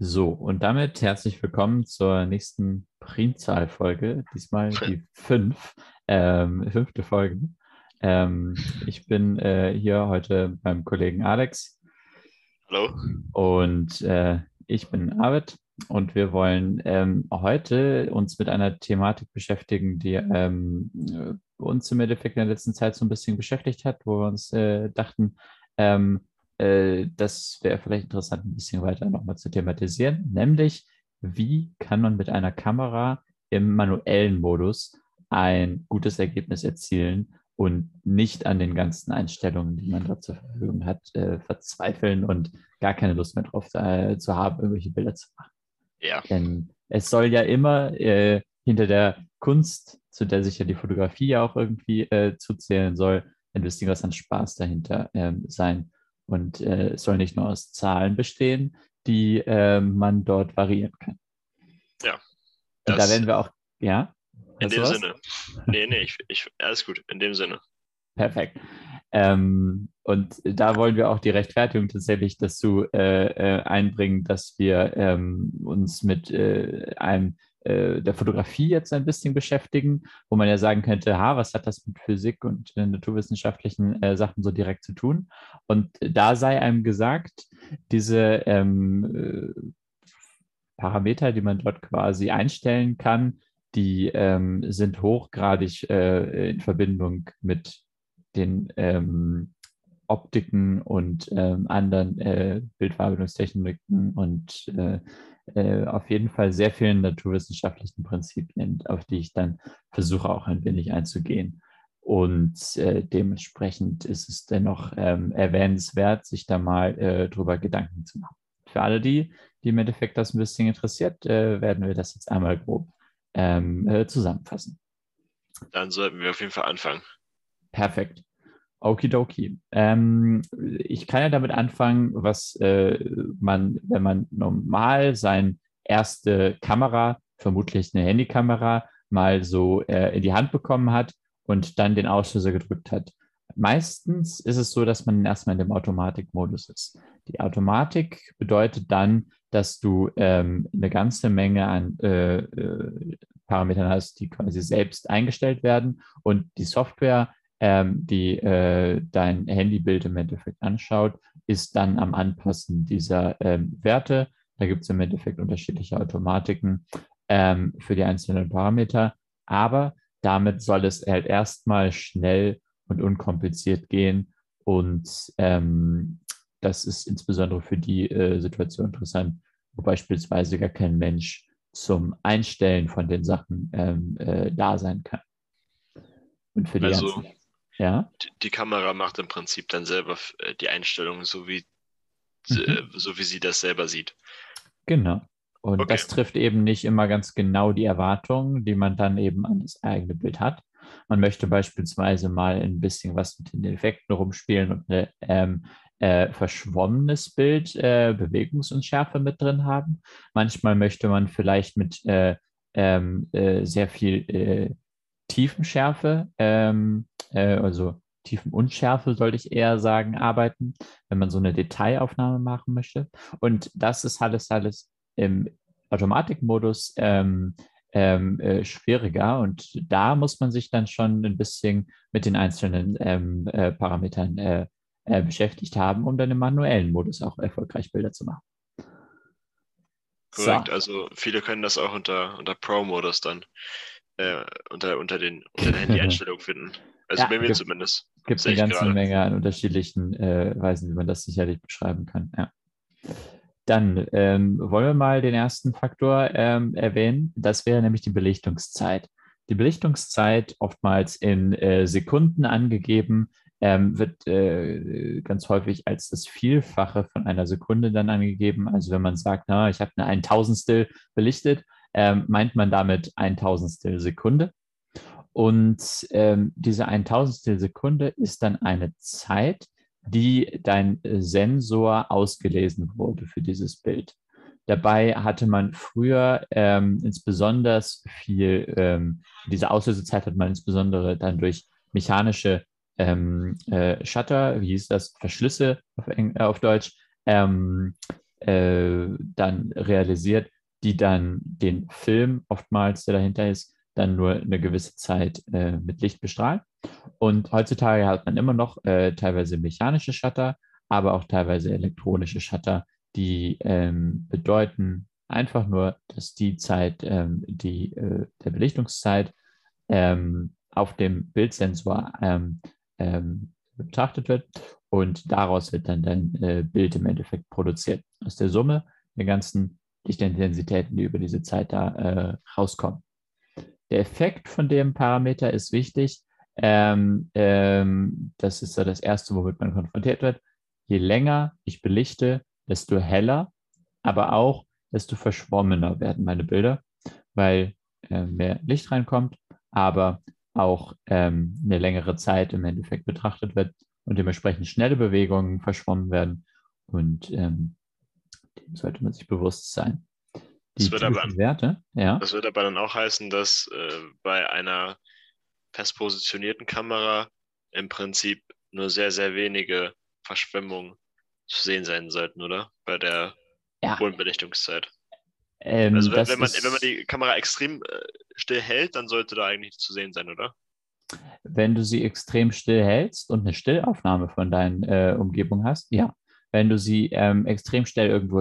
So, und damit herzlich willkommen zur nächsten Primzahl-Folge, diesmal die fünfte Folge. Ich bin hier heute beim Kollegen Alex. Hallo. Und ich bin Arvid und wir wollen heute uns mit einer Thematik beschäftigen, die uns im Endeffekt in der letzten Zeit so ein bisschen beschäftigt hat, wo wir uns dachten, das wäre vielleicht interessant, ein bisschen weiter nochmal zu thematisieren, nämlich wie kann man mit einer Kamera im manuellen Modus ein gutes Ergebnis erzielen und nicht an den ganzen Einstellungen, die man da zur Verfügung hat, verzweifeln und gar keine Lust mehr drauf zu haben, irgendwelche Bilder zu machen. Ja. Denn es soll ja immer hinter der Kunst, zu der sich ja die Fotografie ja auch irgendwie zuzählen soll, ein bisschen was an Spaß dahinter sein. Und es soll nicht nur aus Zahlen bestehen, die man dort variieren kann. Ja. Und da werden wir auch, ja? In dem Sinne. Nee, alles gut, in dem Sinne. Perfekt. Und da wollen wir auch die Rechtfertigung tatsächlich dazu einbringen, dass wir uns mit der Fotografie jetzt ein bisschen beschäftigen, wo man ja sagen könnte, was hat das mit Physik und naturwissenschaftlichen Sachen so direkt zu tun? Und da sei einem gesagt, diese Parameter, die man dort quasi einstellen kann, die sind hochgradig in Verbindung mit den Optiken und anderen Bildverarbeitungstechniken und auf jeden Fall sehr vielen naturwissenschaftlichen Prinzipien, auf die ich dann versuche auch ein wenig einzugehen. Und dementsprechend ist es dennoch erwähnenswert, sich da mal drüber Gedanken zu machen. Für alle die, die im Endeffekt das ein bisschen interessiert, werden wir das jetzt einmal grob zusammenfassen. Dann sollten wir auf jeden Fall anfangen. Perfekt. Okidoki. Ich kann ja damit anfangen, was man, wenn man normal seine erste Kamera, vermutlich eine Handykamera, mal so in die Hand bekommen hat und dann den Auslöser gedrückt hat. Meistens ist es so, dass man erstmal in dem Automatikmodus ist. Die Automatik bedeutet dann, dass du eine ganze Menge an Parametern hast, die quasi selbst eingestellt werden und die Software, die dein Handybild im Endeffekt anschaut, ist dann am Anpassen dieser Werte. Da gibt es im Endeffekt unterschiedliche Automatiken für die einzelnen Parameter, aber damit soll es halt erstmal schnell und unkompliziert gehen und das ist insbesondere für die Situation interessant, wo beispielsweise gar kein Mensch zum Einstellen von den Sachen da sein kann. Und für die ganzen. Ja? Die Kamera macht im Prinzip dann selber die Einstellungen, so wie sie das selber sieht. Genau. Und okay. Das trifft eben nicht immer ganz genau die Erwartungen, die man dann eben an das eigene Bild hat. Man möchte beispielsweise mal ein bisschen was mit den Effekten rumspielen und ein verschwommenes Bild, Bewegungsunschärfe mit drin haben. Manchmal möchte man vielleicht mit sehr viel Tiefenschärfe, also Tiefenunschärfe sollte ich eher sagen, arbeiten, wenn man so eine Detailaufnahme machen möchte. Und das ist alles im Automatikmodus schwieriger und da muss man sich dann schon ein bisschen mit den einzelnen Parametern beschäftigt haben, um dann im manuellen Modus auch erfolgreich Bilder zu machen. Korrekt, so. Also viele können das auch unter Pro-Modus dann unter den Handy-Einstellungen finden. Also ja, bei mir zumindest. Es gibt eine ganze Menge an unterschiedlichen Weisen, wie man das sicherlich beschreiben kann. Ja. Dann wollen wir mal den ersten Faktor erwähnen. Das wäre nämlich die Belichtungszeit. Die Belichtungszeit, oftmals in Sekunden angegeben, wird ganz häufig als das Vielfache von einer Sekunde dann angegeben. Also wenn man sagt, ich habe eine 1/1000stel belichtet, meint man damit 1/1000stel Sekunde. Und diese 1/1000stel Sekunde ist dann eine Zeit, die dein Sensor ausgelesen wurde für dieses Bild. Dabei hatte man früher insbesondere viel, diese Auslösezeit hat man insbesondere dann durch mechanische Shutter, wie hieß das, Verschlüsse auf Deutsch, dann realisiert, die dann den Film oftmals, der dahinter ist, dann nur eine gewisse Zeit mit Licht bestrahlen. Und heutzutage hat man immer noch teilweise mechanische Shutter, aber auch teilweise elektronische Shutter, die bedeuten einfach nur, dass die Zeit, der Belichtungszeit auf dem Bildsensor betrachtet wird und daraus wird dann dein Bild im Endeffekt produziert. Aus der Summe der ganzen Lichtintensitäten, die über diese Zeit da rauskommen. Der Effekt von dem Parameter ist wichtig. Das ist so das Erste, womit man konfrontiert wird. Je länger ich belichte, desto heller, aber auch desto verschwommener werden meine Bilder, weil mehr Licht reinkommt, aber auch eine längere Zeit im Endeffekt betrachtet wird und dementsprechend schnelle Bewegungen verschwommen werden. Und dem sollte man sich bewusst sein. Das wird, aber dann auch heißen, dass bei einer fest positionierten Kamera im Prinzip nur sehr, sehr wenige Verschwemmungen zu sehen sein sollten, oder? Bei der Bodenbelichtungszeit. Also wenn man die Kamera extrem still hält, dann sollte da eigentlich nichts zu sehen sein, oder? Wenn du sie extrem still hältst und eine Stillaufnahme von deiner Umgebung hast, ja. Wenn du sie extrem still irgendwo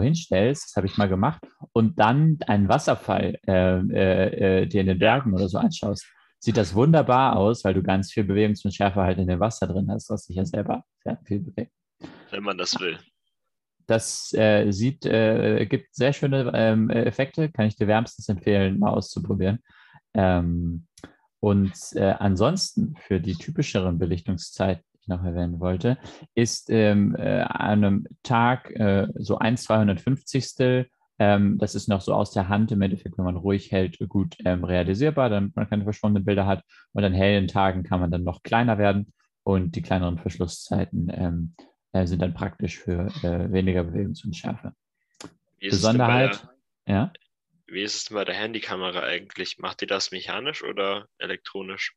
hinstellst, das habe ich mal gemacht, und dann einen Wasserfall dir in den Bergen oder so anschaust, sieht das wunderbar aus, weil du ganz viel Bewegungsschärfe halt in dem Wasser drin hast, was sich ja selber sehr viel bewegt. Wenn man das will. Das gibt sehr schöne Effekte, kann ich dir wärmstens empfehlen, mal auszuprobieren. Ansonsten für die typischeren Belichtungszeiten, ich noch erwähnen wollte, ist an einem Tag so 1/250. Das ist noch so aus der Hand im Endeffekt, wenn man ruhig hält, gut realisierbar, damit man keine verschwommenen Bilder hat. Und an hellen Tagen kann man dann noch kleiner werden und die kleineren Verschlusszeiten sind dann praktisch für weniger Bewegungsunschärfe. Besonderheit, ja? Wie ist es bei der Handykamera eigentlich? Macht die das mechanisch oder elektronisch?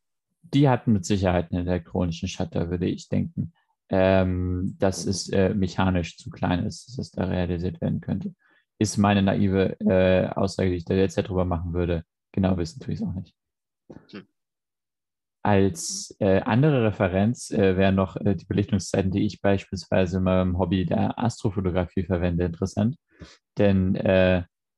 Die hat mit Sicherheit einen elektronischen Shutter, würde ich denken. Das ist mechanisch zu klein ist, dass das da realisiert werden könnte. Ist meine naive Aussage, die ich da jetzt darüber machen würde. Genau wissen tue ich es auch nicht. Als andere Referenz wären noch die Belichtungszeiten, die ich beispielsweise in meinem Hobby der Astrofotografie verwende, interessant. Denn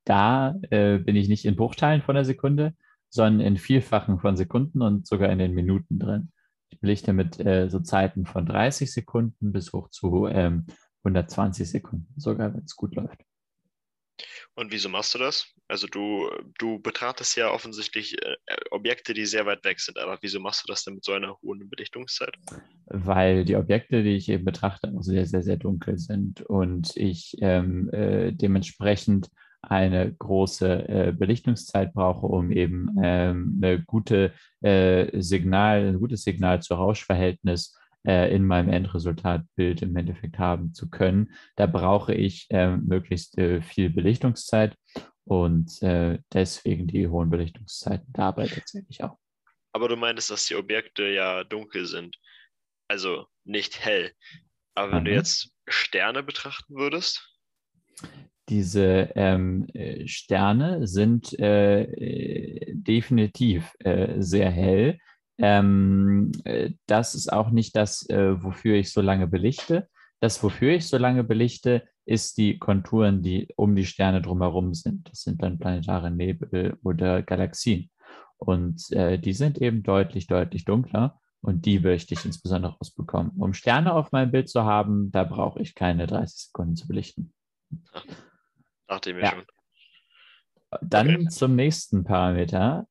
da bin ich nicht in Bruchteilen von der Sekunde, sondern in Vielfachen von Sekunden und sogar in den Minuten drin. Ich belichte mit so Zeiten von 30 Sekunden bis hoch zu 120 Sekunden, sogar wenn es gut läuft. Und wieso machst du das? Also du betrachtest ja offensichtlich Objekte, die sehr weit weg sind, aber wieso machst du das denn mit so einer hohen Belichtungszeit? Weil die Objekte, die ich eben betrachte, auch sehr, sehr, sehr dunkel sind und ich dementsprechend eine große Belichtungszeit brauche, um eben ein gutes Signal zu Rauschverhältnis in meinem Endresultatbild im Endeffekt haben zu können. Da brauche ich möglichst viel Belichtungszeit und deswegen die hohen Belichtungszeiten dabei tatsächlich auch. Aber du meintest, dass die Objekte ja dunkel sind, also nicht hell. Aber wenn du jetzt Sterne betrachten würdest? Diese Sterne sind definitiv sehr hell. Das ist auch nicht das, wofür ich so lange belichte. Das, wofür ich so lange belichte, ist die Konturen, die um die Sterne drumherum sind. Das sind dann planetare Nebel oder Galaxien. Und die sind eben deutlich, deutlich dunkler. Und die möchte ich insbesondere rausbekommen. Um Sterne auf meinem Bild zu haben, da brauche ich keine 30 Sekunden zu belichten. Ach, dachte ich mir schon. Dann zum nächsten Parameter.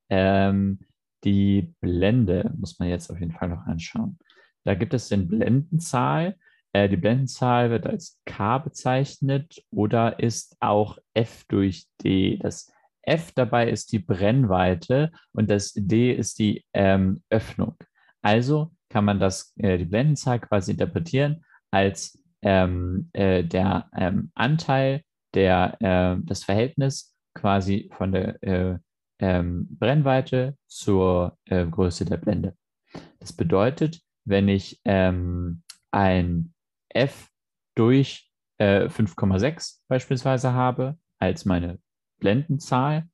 Die Blende muss man jetzt auf jeden Fall noch anschauen. Da gibt es den Blendenzahl. Die Blendenzahl wird als K bezeichnet oder ist auch F durch D. Das F dabei ist die Brennweite und das D ist die Öffnung. Also kann man die Blendenzahl quasi interpretieren als der Anteil, das Verhältnis quasi von der Brennweite zur Größe der Blende. Das bedeutet, wenn ich ein F durch 5,6 beispielsweise habe als meine Blendenzahl,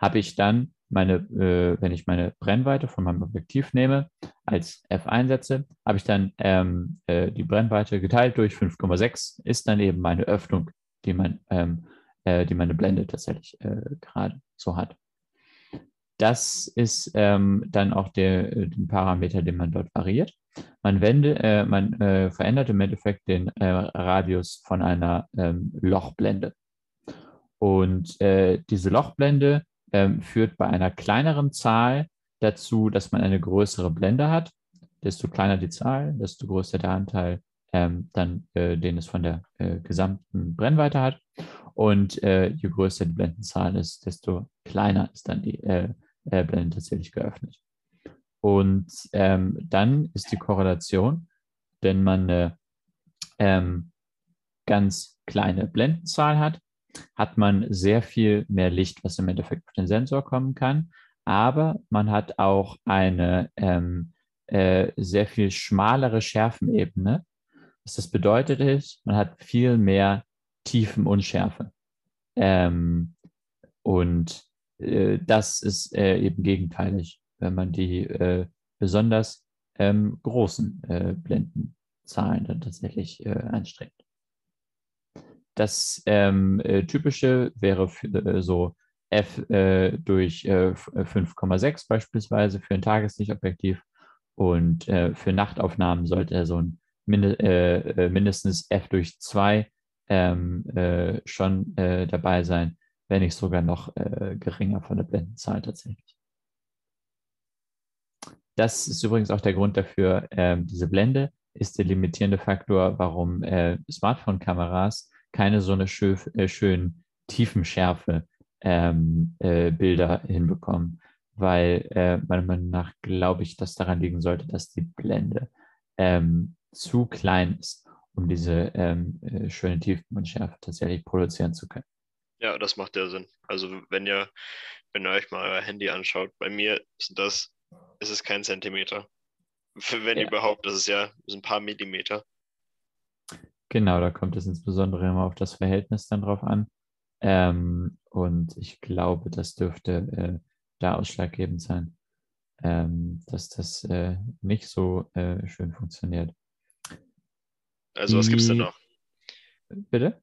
habe ich dann meine, wenn ich meine Brennweite von meinem Objektiv nehme, als f1 setze, habe ich dann die Brennweite geteilt durch 5,6, ist dann eben meine Öffnung, die, die meine Blende tatsächlich gerade so hat. Das ist dann auch den Parameter, den man dort variiert. Man verändert im Endeffekt den Radius von einer Lochblende. Und diese Lochblende führt bei einer kleineren Zahl dazu, dass man eine größere Blende hat. Desto kleiner die Zahl, desto größer der Anteil, den es von der gesamten Brennweite hat. Und je größer die Blendenzahl ist, desto kleiner ist dann die Blende tatsächlich geöffnet. Und dann ist die Korrelation, wenn man eine ganz kleine Blendenzahl hat, hat man sehr viel mehr Licht, was im Endeffekt auf den Sensor kommen kann. Aber man hat auch eine sehr viel schmalere Schärfenebene. Was das bedeutet ist, man hat viel mehr Tiefenunschärfe. Das ist eben gegenteilig, wenn man die besonders großen Blendenzahlen dann tatsächlich anstrengt. Das typische wäre so f durch 5,6 beispielsweise für ein Tageslichtobjektiv, und für Nachtaufnahmen sollte so ein mindestens f durch 2 schon dabei sein, wenn nicht sogar noch geringer von der Blendenzahl tatsächlich. Das ist übrigens auch der Grund dafür, diese Blende ist der limitierende Faktor, warum Smartphone-Kameras keine so eine schönen Tiefenschärfe Bilder hinbekommen, weil meiner Meinung nach glaube ich, dass daran liegen sollte, dass die Blende zu klein ist, um diese schöne Tiefenschärfe tatsächlich produzieren zu können. Ja, das macht ja Sinn. Also wenn ihr euch mal euer Handy anschaut, bei mir ist es kein Zentimeter. Wenn überhaupt, das ist ja ein paar Millimeter. Genau, da kommt es insbesondere immer auf das Verhältnis dann drauf an. Und ich glaube, das dürfte da ausschlaggebend sein, dass das nicht so schön funktioniert. Also was gibt es denn noch? Bitte?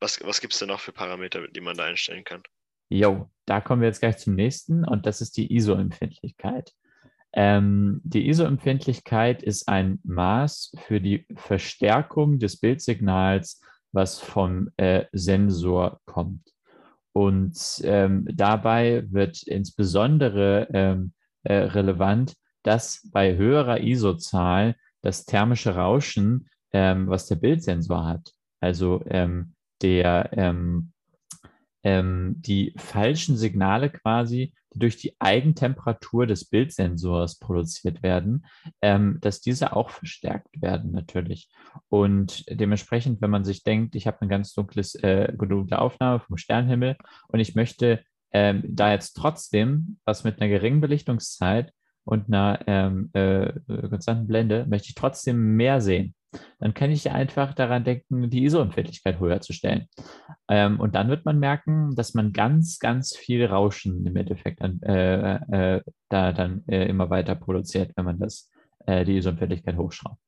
Was gibt es denn noch für Parameter, die man da einstellen kann? Jo, da kommen wir jetzt gleich zum nächsten, und das ist die ISO-Empfindlichkeit. Die ISO-Empfindlichkeit ist ein Maß für die Verstärkung des Bildsignals, was vom Sensor kommt. Und dabei wird insbesondere relevant, dass bei höherer ISO-Zahl das thermische Rauschen, was der Bildsensor hat, also die falschen Signale quasi, die durch die Eigentemperatur des Bildsensors produziert werden, dass diese auch verstärkt werden natürlich. Und dementsprechend, wenn man sich denkt, ich habe eine ganz dunkle Aufnahme vom Sternenhimmel und ich möchte da jetzt trotzdem was mit einer geringen Belichtungszeit und einer konstanten Blende, möchte ich trotzdem mehr sehen. Dann kann ich einfach daran denken, die ISO-Empfindlichkeit höher zu stellen. Und dann wird man merken, dass man ganz, ganz viel Rauschen im Endeffekt immer weiter produziert, wenn man die ISO-Empfindlichkeit hochschraubt.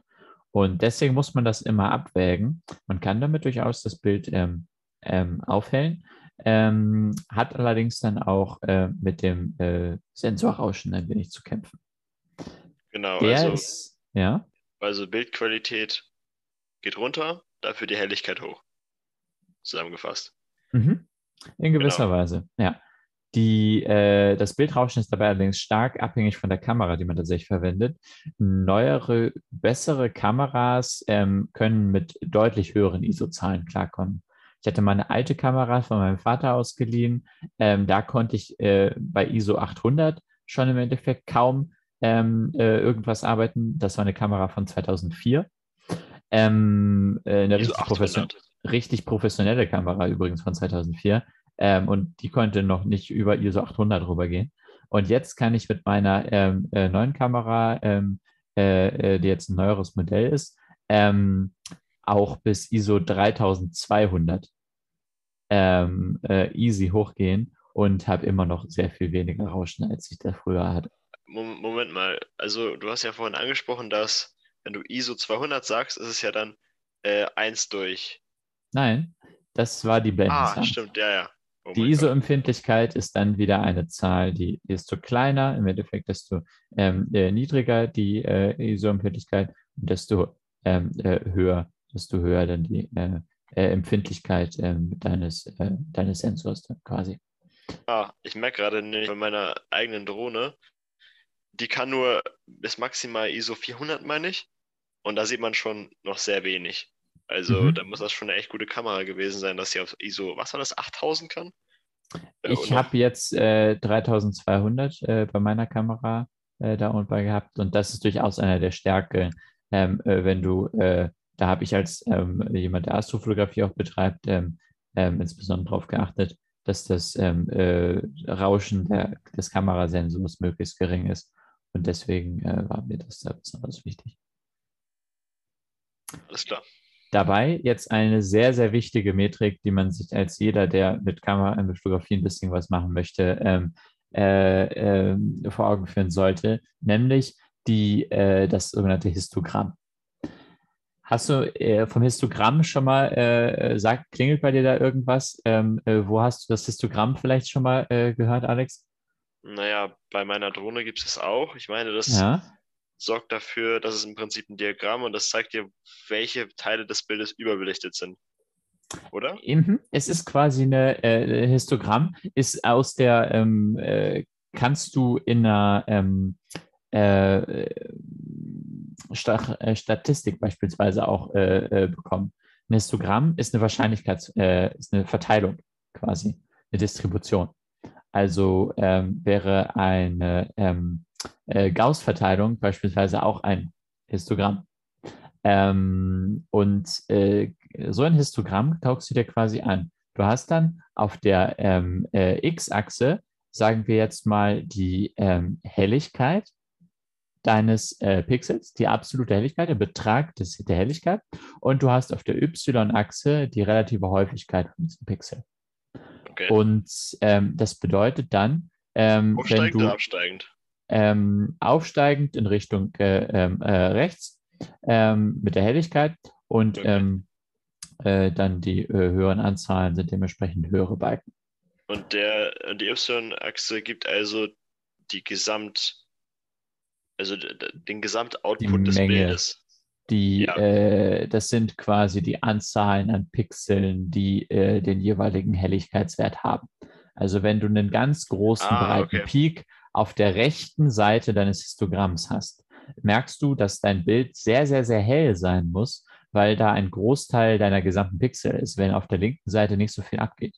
Und deswegen muss man das immer abwägen. Man kann damit durchaus das Bild aufhellen, hat allerdings dann auch mit dem Sensorrauschen ein wenig zu kämpfen. Genau. Also Bildqualität geht runter, dafür die Helligkeit hoch. Zusammengefasst. Mhm. In gewisser Weise, ja. Das Bildrauschen ist dabei allerdings stark abhängig von der Kamera, die man tatsächlich verwendet. Neuere, bessere Kameras können mit deutlich höheren ISO-Zahlen klarkommen. Ich hatte meine alte Kamera von meinem Vater ausgeliehen. Da konnte ich bei ISO 800 schon im Endeffekt kaum irgendwas arbeiten. Das war eine Kamera von 2004. Eine richtig professionelle Kamera übrigens von 2004. Und die konnte noch nicht über ISO 800 rübergehen. Und jetzt kann ich mit meiner neuen Kamera, die jetzt ein neueres Modell ist, auch bis ISO 3200 easy hochgehen und habe immer noch sehr viel weniger Rauschen, als ich das früher hatte. Moment mal, also du hast ja vorhin angesprochen, dass wenn du ISO 200 sagst, ist es ja dann 1 durch. Nein, das war die Blendenzahl. Ah, stimmt, ja, ja. Oh die ISO-Empfindlichkeit ist dann wieder eine Zahl, die desto kleiner, im Endeffekt desto niedriger die ISO-Empfindlichkeit und desto höher, dann die Empfindlichkeit deines Sensors dann quasi. Ah, ich merke gerade nicht, bei meiner eigenen Drohne, die kann nur bis maximal ISO 400, meine ich, und da sieht man schon noch sehr wenig. Also da muss das schon eine echt gute Kamera gewesen sein, dass sie auf ISO, was war das, 8000 kann? Ich habe jetzt 3200 bei meiner Kamera da unten bei gehabt und das ist durchaus einer der Stärken, wenn du, da habe ich als jemand, der Astrofotografie auch betreibt, insbesondere darauf geachtet, dass das Rauschen des Kamerasensors möglichst gering ist und deswegen war mir das da besonders wichtig. Alles klar. Dabei jetzt eine sehr, sehr wichtige Metrik, die man sich als jeder, der mit Kamera und Fotografie ein bisschen was machen möchte, vor Augen führen sollte, nämlich das sogenannte Histogramm. Hast du vom Histogramm schon mal, klingelt bei dir da irgendwas? Wo hast du das Histogramm vielleicht schon mal gehört, Alex? Naja, bei meiner Drohne gibt es das auch. Ich meine, das... Ja. Sorgt dafür, dass es im Prinzip ein Diagramm und das zeigt dir, welche Teile des Bildes überbelichtet sind, oder? Es ist quasi eine Histogramm, ist aus der, kannst du in einer Statistik beispielsweise auch bekommen. Ein Histogramm ist eine ist eine Verteilung quasi, eine Distribution. Also wäre eine Gauß-Verteilung beispielsweise auch ein Histogramm. So ein Histogramm taugst du dir quasi an. Du hast dann auf der X-Achse, sagen wir jetzt mal, die Helligkeit deines Pixels, die absolute Helligkeit, der Betrag der Helligkeit und du hast auf der Y-Achse die relative Häufigkeit von diesem Pixel. Okay. Und das bedeutet dann, wenn du... Absteigend. Aufsteigend in Richtung rechts mit der Helligkeit und okay. Dann die höheren Anzahlen sind dementsprechend höhere Balken. Und die Y-Achse gibt also den Gesamtoutput des Bildes. Das sind quasi die Anzahlen an Pixeln, die den jeweiligen Helligkeitswert haben. Also wenn du einen ganz großen breiten Peak auf der rechten Seite deines Histogramms hast, merkst du, dass dein Bild sehr, sehr, sehr hell sein muss, weil da ein Großteil deiner gesamten Pixel ist, wenn auf der linken Seite nicht so viel abgeht.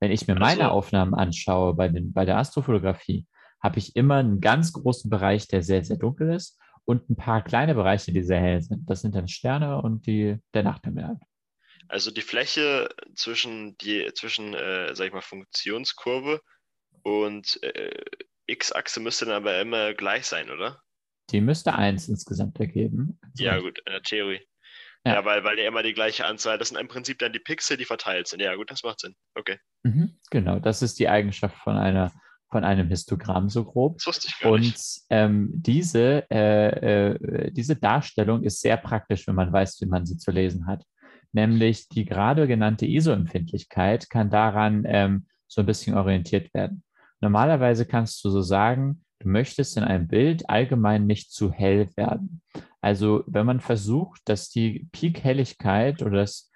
Wenn ich mir meine Aufnahmen anschaue bei der Astrofotografie, habe ich immer einen ganz großen Bereich, der sehr, sehr dunkel ist und ein paar kleine Bereiche, die sehr hell sind. Das sind dann Sterne und der Nachthimmel. Also die Fläche zwischen sag ich mal, Funktionskurve und X-Achse müsste dann aber immer gleich sein, oder? Die müsste 1 insgesamt ergeben. Also ja, gut, in der Theorie. Ja, weil ja immer die gleiche Anzahl, das sind im Prinzip dann die Pixel, die verteilt sind. Ja, gut, das macht Sinn. Okay. Genau, das ist die Eigenschaft von einem Histogramm so grob. Das wusste ich gar nicht. Und diese Darstellung ist sehr praktisch, wenn man weiß, wie man sie zu lesen hat. Nämlich die gerade genannte ISO-Empfindlichkeit kann daran so ein bisschen orientiert werden. Normalerweise kannst du so sagen, du möchtest in einem Bild allgemein nicht zu hell werden. Also wenn man versucht, dass die Peak-Helligkeit oder das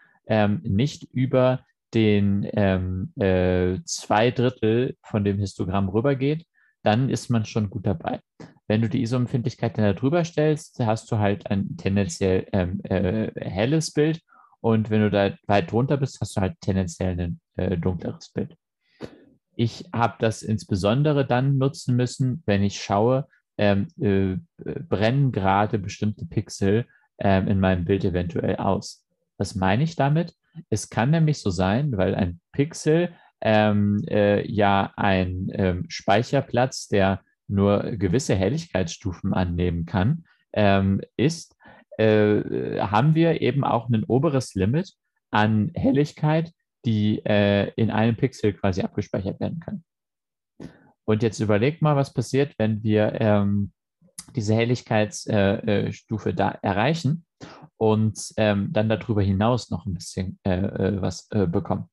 nicht über den 2/3 von dem Histogramm rübergeht, dann ist man schon gut dabei. Wenn du die ISO-Empfindlichkeit dann da drüber stellst, hast du halt ein tendenziell helles Bild und wenn du da weit drunter bist, hast du halt tendenziell ein dunkleres Bild. Ich habe das insbesondere dann nutzen müssen, wenn ich schaue, brennen gerade bestimmte Pixel in meinem Bild eventuell aus. Was meine ich damit? Es kann nämlich so sein, weil ein Pixel ein Speicherplatz, der nur gewisse Helligkeitsstufen annehmen kann, ist, haben wir eben auch ein oberes Limit an Helligkeit, die in einem Pixel quasi abgespeichert werden kann. Und jetzt überlegt mal, was passiert, wenn wir diese Helligkeitsstufe da erreichen und dann darüber hinaus noch ein bisschen was bekommen.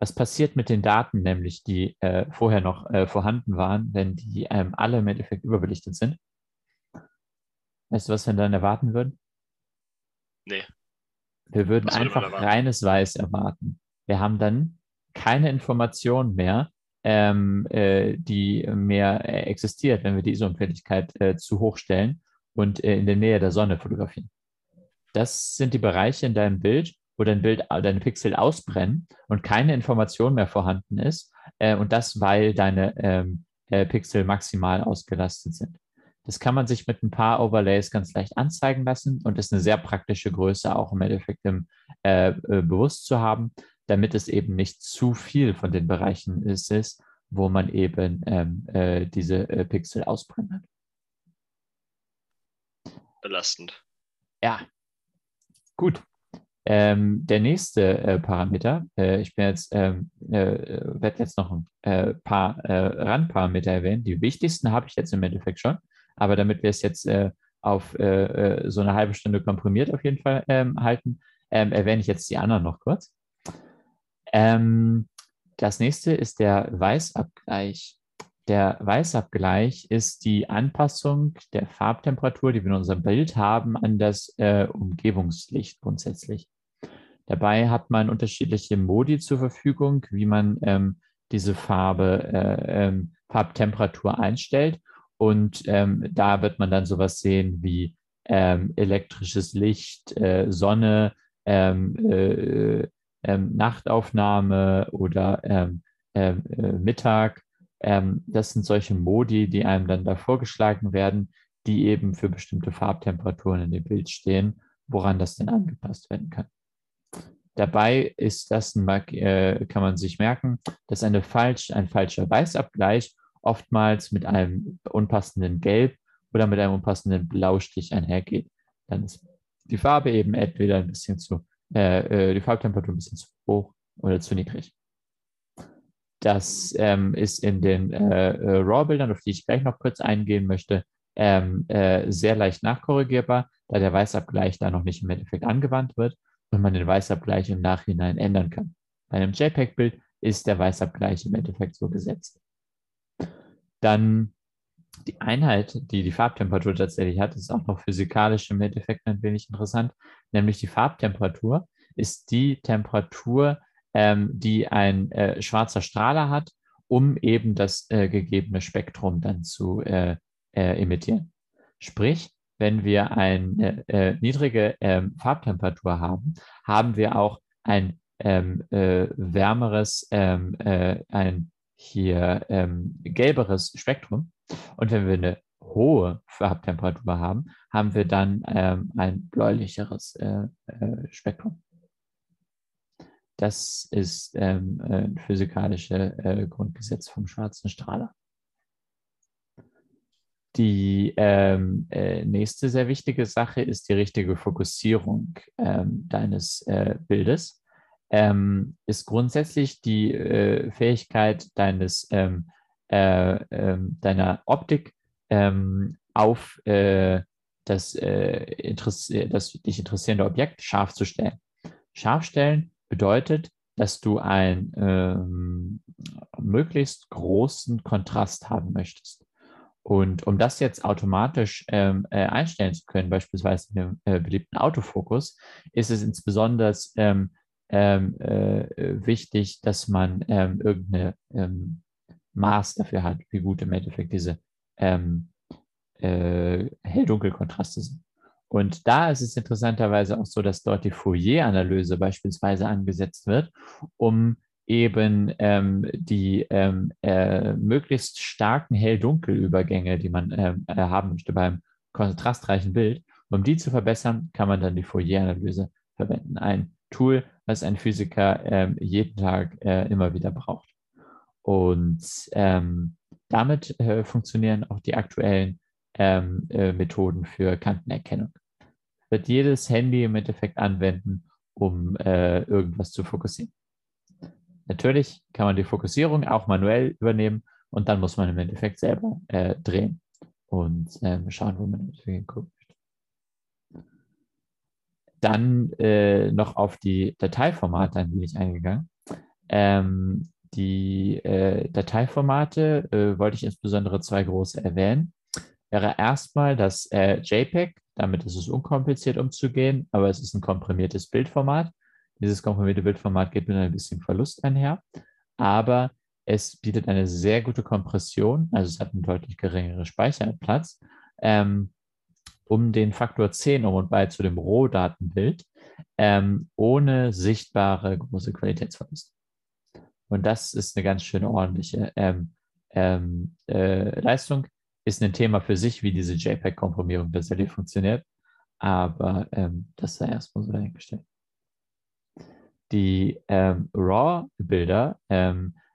Was passiert mit den Daten nämlich, die vorher noch vorhanden waren, wenn die alle im Endeffekt überbelichtet sind? Weißt du, was wir dann erwarten würden? Nee. Wir würden einfach reines Weiß erwarten. Wir haben dann keine Information mehr, die mehr existiert, wenn wir die ISO-Empfindlichkeit zu hoch stellen und in der Nähe der Sonne fotografieren. Das sind die Bereiche in deinem Bild, wo dein Bild, deine Pixel ausbrennen und keine Information mehr vorhanden ist, und das, weil deine Pixel maximal ausgelastet sind. Das kann man sich mit ein paar Overlays ganz leicht anzeigen lassen und ist eine sehr praktische Größe auch im Endeffekt bewusst zu haben, damit es eben nicht zu viel von den Bereichen ist, wo man eben diese Pixel ausbrennt hat. Belastend. Ja, gut. Der nächste Parameter, ich bin jetzt, werde jetzt noch ein paar Randparameter erwähnen. Die wichtigsten habe ich jetzt im Endeffekt schon, aber damit wir es jetzt auf so eine halbe Stunde komprimiert auf jeden Fall halten, erwähne ich jetzt die anderen noch kurz. Das nächste ist der Weißabgleich. Der Weißabgleich ist die Anpassung der Farbtemperatur, die wir in unserem Bild haben, an das Umgebungslicht grundsätzlich. Dabei hat man unterschiedliche Modi zur Verfügung, wie man diese Farbtemperatur einstellt. Und da wird man dann sowas sehen wie elektrisches Licht, Sonne, Nachtaufnahme oder Mittag. Das sind solche Modi, die einem dann da vorgeschlagen werden, die eben für bestimmte Farbtemperaturen in dem Bild stehen, woran das denn angepasst werden kann. Dabei ist das kann man sich merken, dass ein falscher Weißabgleich oftmals mit einem unpassenden Gelb oder mit einem unpassenden Blaustich einhergeht. Dann ist die Farbe eben entweder ein bisschen zu die Farbtemperatur ein bisschen zu hoch oder zu niedrig. Das ist in den RAW-Bildern, auf die ich gleich noch kurz eingehen möchte, sehr leicht nachkorrigierbar, da der Weißabgleich da noch nicht im Endeffekt angewandt wird und man den Weißabgleich im Nachhinein ändern kann. Bei einem JPEG-Bild ist der Weißabgleich im Endeffekt so gesetzt. Dann die Einheit, die die Farbtemperatur tatsächlich hat, ist auch noch physikalisch im Endeffekt ein wenig interessant, nämlich die Farbtemperatur ist die Temperatur, die ein schwarzer Strahler hat, um eben das gegebene Spektrum dann zu emittieren. Sprich, wenn wir eine niedrige Farbtemperatur haben, haben wir auch ein wärmeres, gelberes Spektrum. Und wenn wir eine hohe Farbtemperatur haben, haben wir dann ein bläulicheres Spektrum. Das ist ein physikalisches Grundgesetz vom schwarzen Strahler. Die nächste sehr wichtige Sache ist die richtige Fokussierung deines Bildes. Ist grundsätzlich die Fähigkeit deines deiner Optik auf das dich interessierende Objekt scharf zu stellen. Scharf stellen bedeutet, dass du einen möglichst großen Kontrast haben möchtest. Und um das jetzt automatisch einstellen zu können, beispielsweise in dem beliebten Autofokus, ist es insbesondere wichtig, dass man irgendeine Maß dafür hat, wie gut im Endeffekt diese Hell-Dunkel-Kontraste sind. Und da ist es interessanterweise auch so, dass dort die Fourier-Analyse beispielsweise angesetzt wird, um eben die möglichst starken Hell-Dunkel-Übergänge, die man haben möchte beim kontrastreichen Bild, um die zu verbessern, kann man dann die Fourier-Analyse verwenden. Ein Tool, was ein Physiker jeden Tag immer wieder braucht. Und damit funktionieren auch die aktuellen Methoden für Kantenerkennung. wird jedes Handy im Endeffekt anwenden, um irgendwas zu fokussieren. Natürlich kann man die Fokussierung auch manuell übernehmen und dann muss man im Endeffekt selber drehen und schauen, wo man hinguckt. Dann noch auf die Dateiformate ein wenig eingegangen. Die Dateiformate wollte ich insbesondere zwei große erwähnen. Wäre erstmal das JPEG, damit ist es unkompliziert umzugehen, aber es ist ein komprimiertes Bildformat. Dieses komprimierte Bildformat geht mit ein bisschen Verlust einher, aber es bietet eine sehr gute Kompression, also es hat einen deutlich geringeren Speicherplatz, um den Faktor 10 um und bei zu dem Rohdatenbild, ohne sichtbare große Qualitätsverluste. Und das ist eine ganz schöne ordentliche Leistung. Ist ein Thema für sich, wie diese JPEG-Komprimierung tatsächlich funktioniert, aber das sei erstmal so dahingestellt. Die RAW-Bilder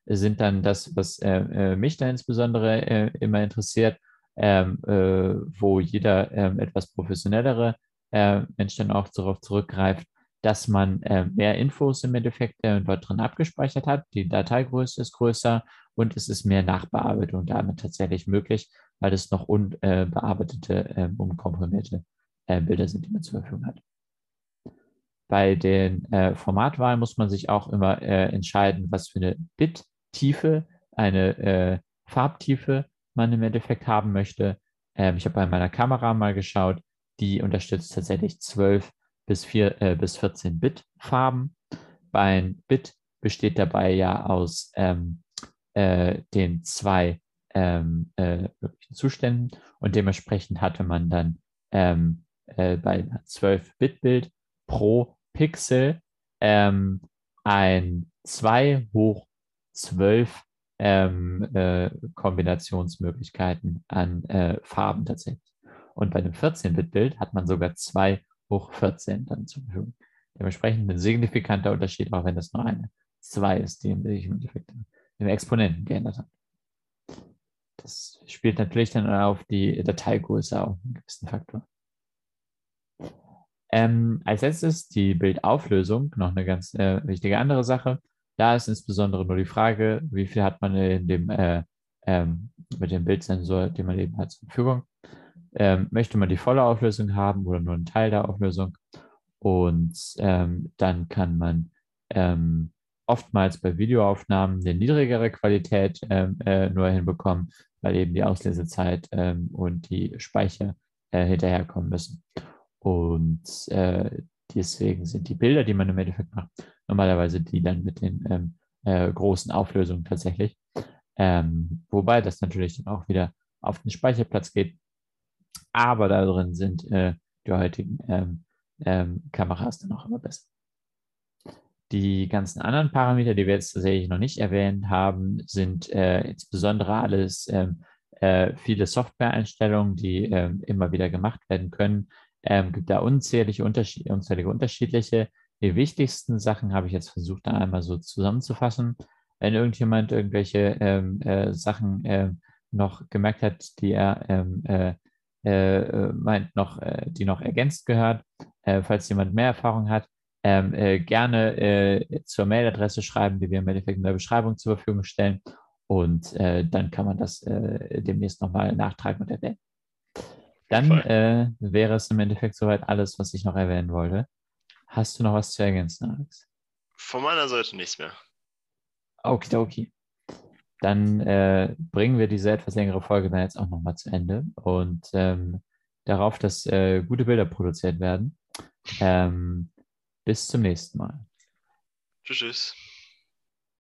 sind dann das, was mich da insbesondere immer interessiert, wo jeder etwas professionellere Mensch dann auch darauf zurückgreift, dass man mehr Infos im Endeffekt dort drin abgespeichert hat. Die Dateigröße ist größer und es ist mehr Nachbearbeitung damit tatsächlich möglich, weil es noch unbearbeitete, unkomprimierte Bilder sind, die man zur Verfügung hat. Bei den Formatwahlen muss man sich auch immer entscheiden, was für eine Bit-Tiefe, eine Farbtiefe man im Endeffekt haben möchte. Ich habe bei meiner Kamera mal geschaut, die unterstützt tatsächlich 12 bis 14 Bit Farben. Ein Bit besteht dabei ja aus den zwei möglichen Zuständen und dementsprechend hatte man dann bei 12 Bit Bild pro Pixel ein 2 hoch 12 Kombinationsmöglichkeiten an Farben tatsächlich. Und bei dem 14-Bit-Bild hat man sogar 2 hoch 14 dann zur Verfügung. Dementsprechend ein signifikanter Unterschied, auch wenn das nur eine 2 ist, die sich im Endeffekt im Exponenten geändert hat. Das spielt natürlich dann auf die Dateigröße auch einen gewissen Faktor. Als letztes die Bildauflösung, noch eine ganz wichtige andere Sache. Da ist insbesondere nur die Frage, wie viel hat man in dem, mit dem Bildsensor, den man eben hat, zur Verfügung. Möchte man die volle Auflösung haben oder nur einen Teil der Auflösung? Und dann kann man oftmals bei Videoaufnahmen eine niedrigere Qualität nur hinbekommen, weil eben die Auslesezeit und die Speicher hinterherkommen müssen. Und deswegen sind die Bilder, die man im Endeffekt macht, normalerweise die dann mit den großen Auflösungen tatsächlich. Wobei das natürlich dann auch wieder auf den Speicherplatz geht. Aber darin sind die heutigen Kameras dann auch immer besser. Die ganzen anderen Parameter, die wir jetzt tatsächlich noch nicht erwähnt haben, sind insbesondere alles viele Software-Einstellungen, die immer wieder gemacht werden können. Es gibt da unzählige unterschiedliche. Die wichtigsten Sachen habe ich jetzt versucht, da einmal so zusammenzufassen. Wenn irgendjemand irgendwelche Sachen noch gemerkt hat, die er meint, die noch ergänzt gehört, falls jemand mehr Erfahrung hat, gerne zur Mailadresse schreiben, die wir im Endeffekt in der Beschreibung zur Verfügung stellen. Und dann kann man das demnächst nochmal nachtragen und erwähnen. Dann wäre es im Endeffekt soweit alles, was ich noch erwähnen wollte. Hast du noch was zu ergänzen, Alex? Von meiner Seite nichts mehr. Okidoki. Dann bringen wir diese etwas längere Folge dann jetzt auch nochmal zu Ende und darauf, dass gute Bilder produziert werden. Bis zum nächsten Mal. Tschüss.